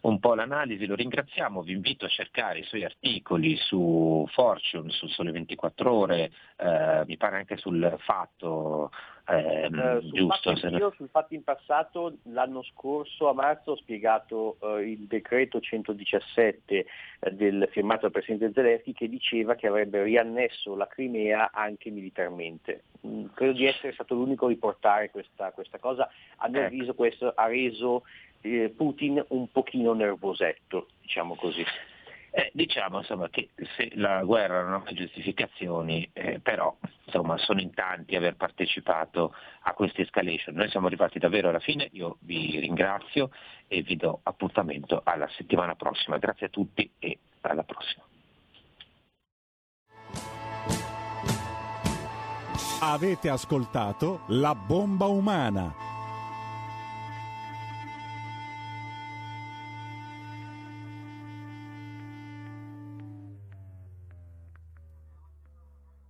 un po' l'analisi, lo ringraziamo, vi invito a cercare i suoi articoli su Fortune, su Sole ventiquattro Ore, eh, mi pare anche sul Fatto. Eh, eh, sul, giusto, fatto in, io, sul fatto in passato l'anno scorso a marzo ho spiegato eh, il decreto centodiciassette eh, del, firmato dal Presidente Zelensky, che diceva che avrebbe riannesso la Crimea anche militarmente. Mm, credo di essere stato l'unico a riportare questa, questa cosa. A mio ecco. avviso questo ha reso eh, Putin un pochino nervosetto, diciamo così. Eh, diciamo insomma che se la guerra non ha giustificazioni, eh, però insomma sono in tanti aver partecipato a questa escalation. Noi siamo arrivati davvero alla fine, io vi ringrazio e vi do appuntamento alla settimana prossima. Grazie a tutti e alla prossima. Avete ascoltato La Bomba Umana.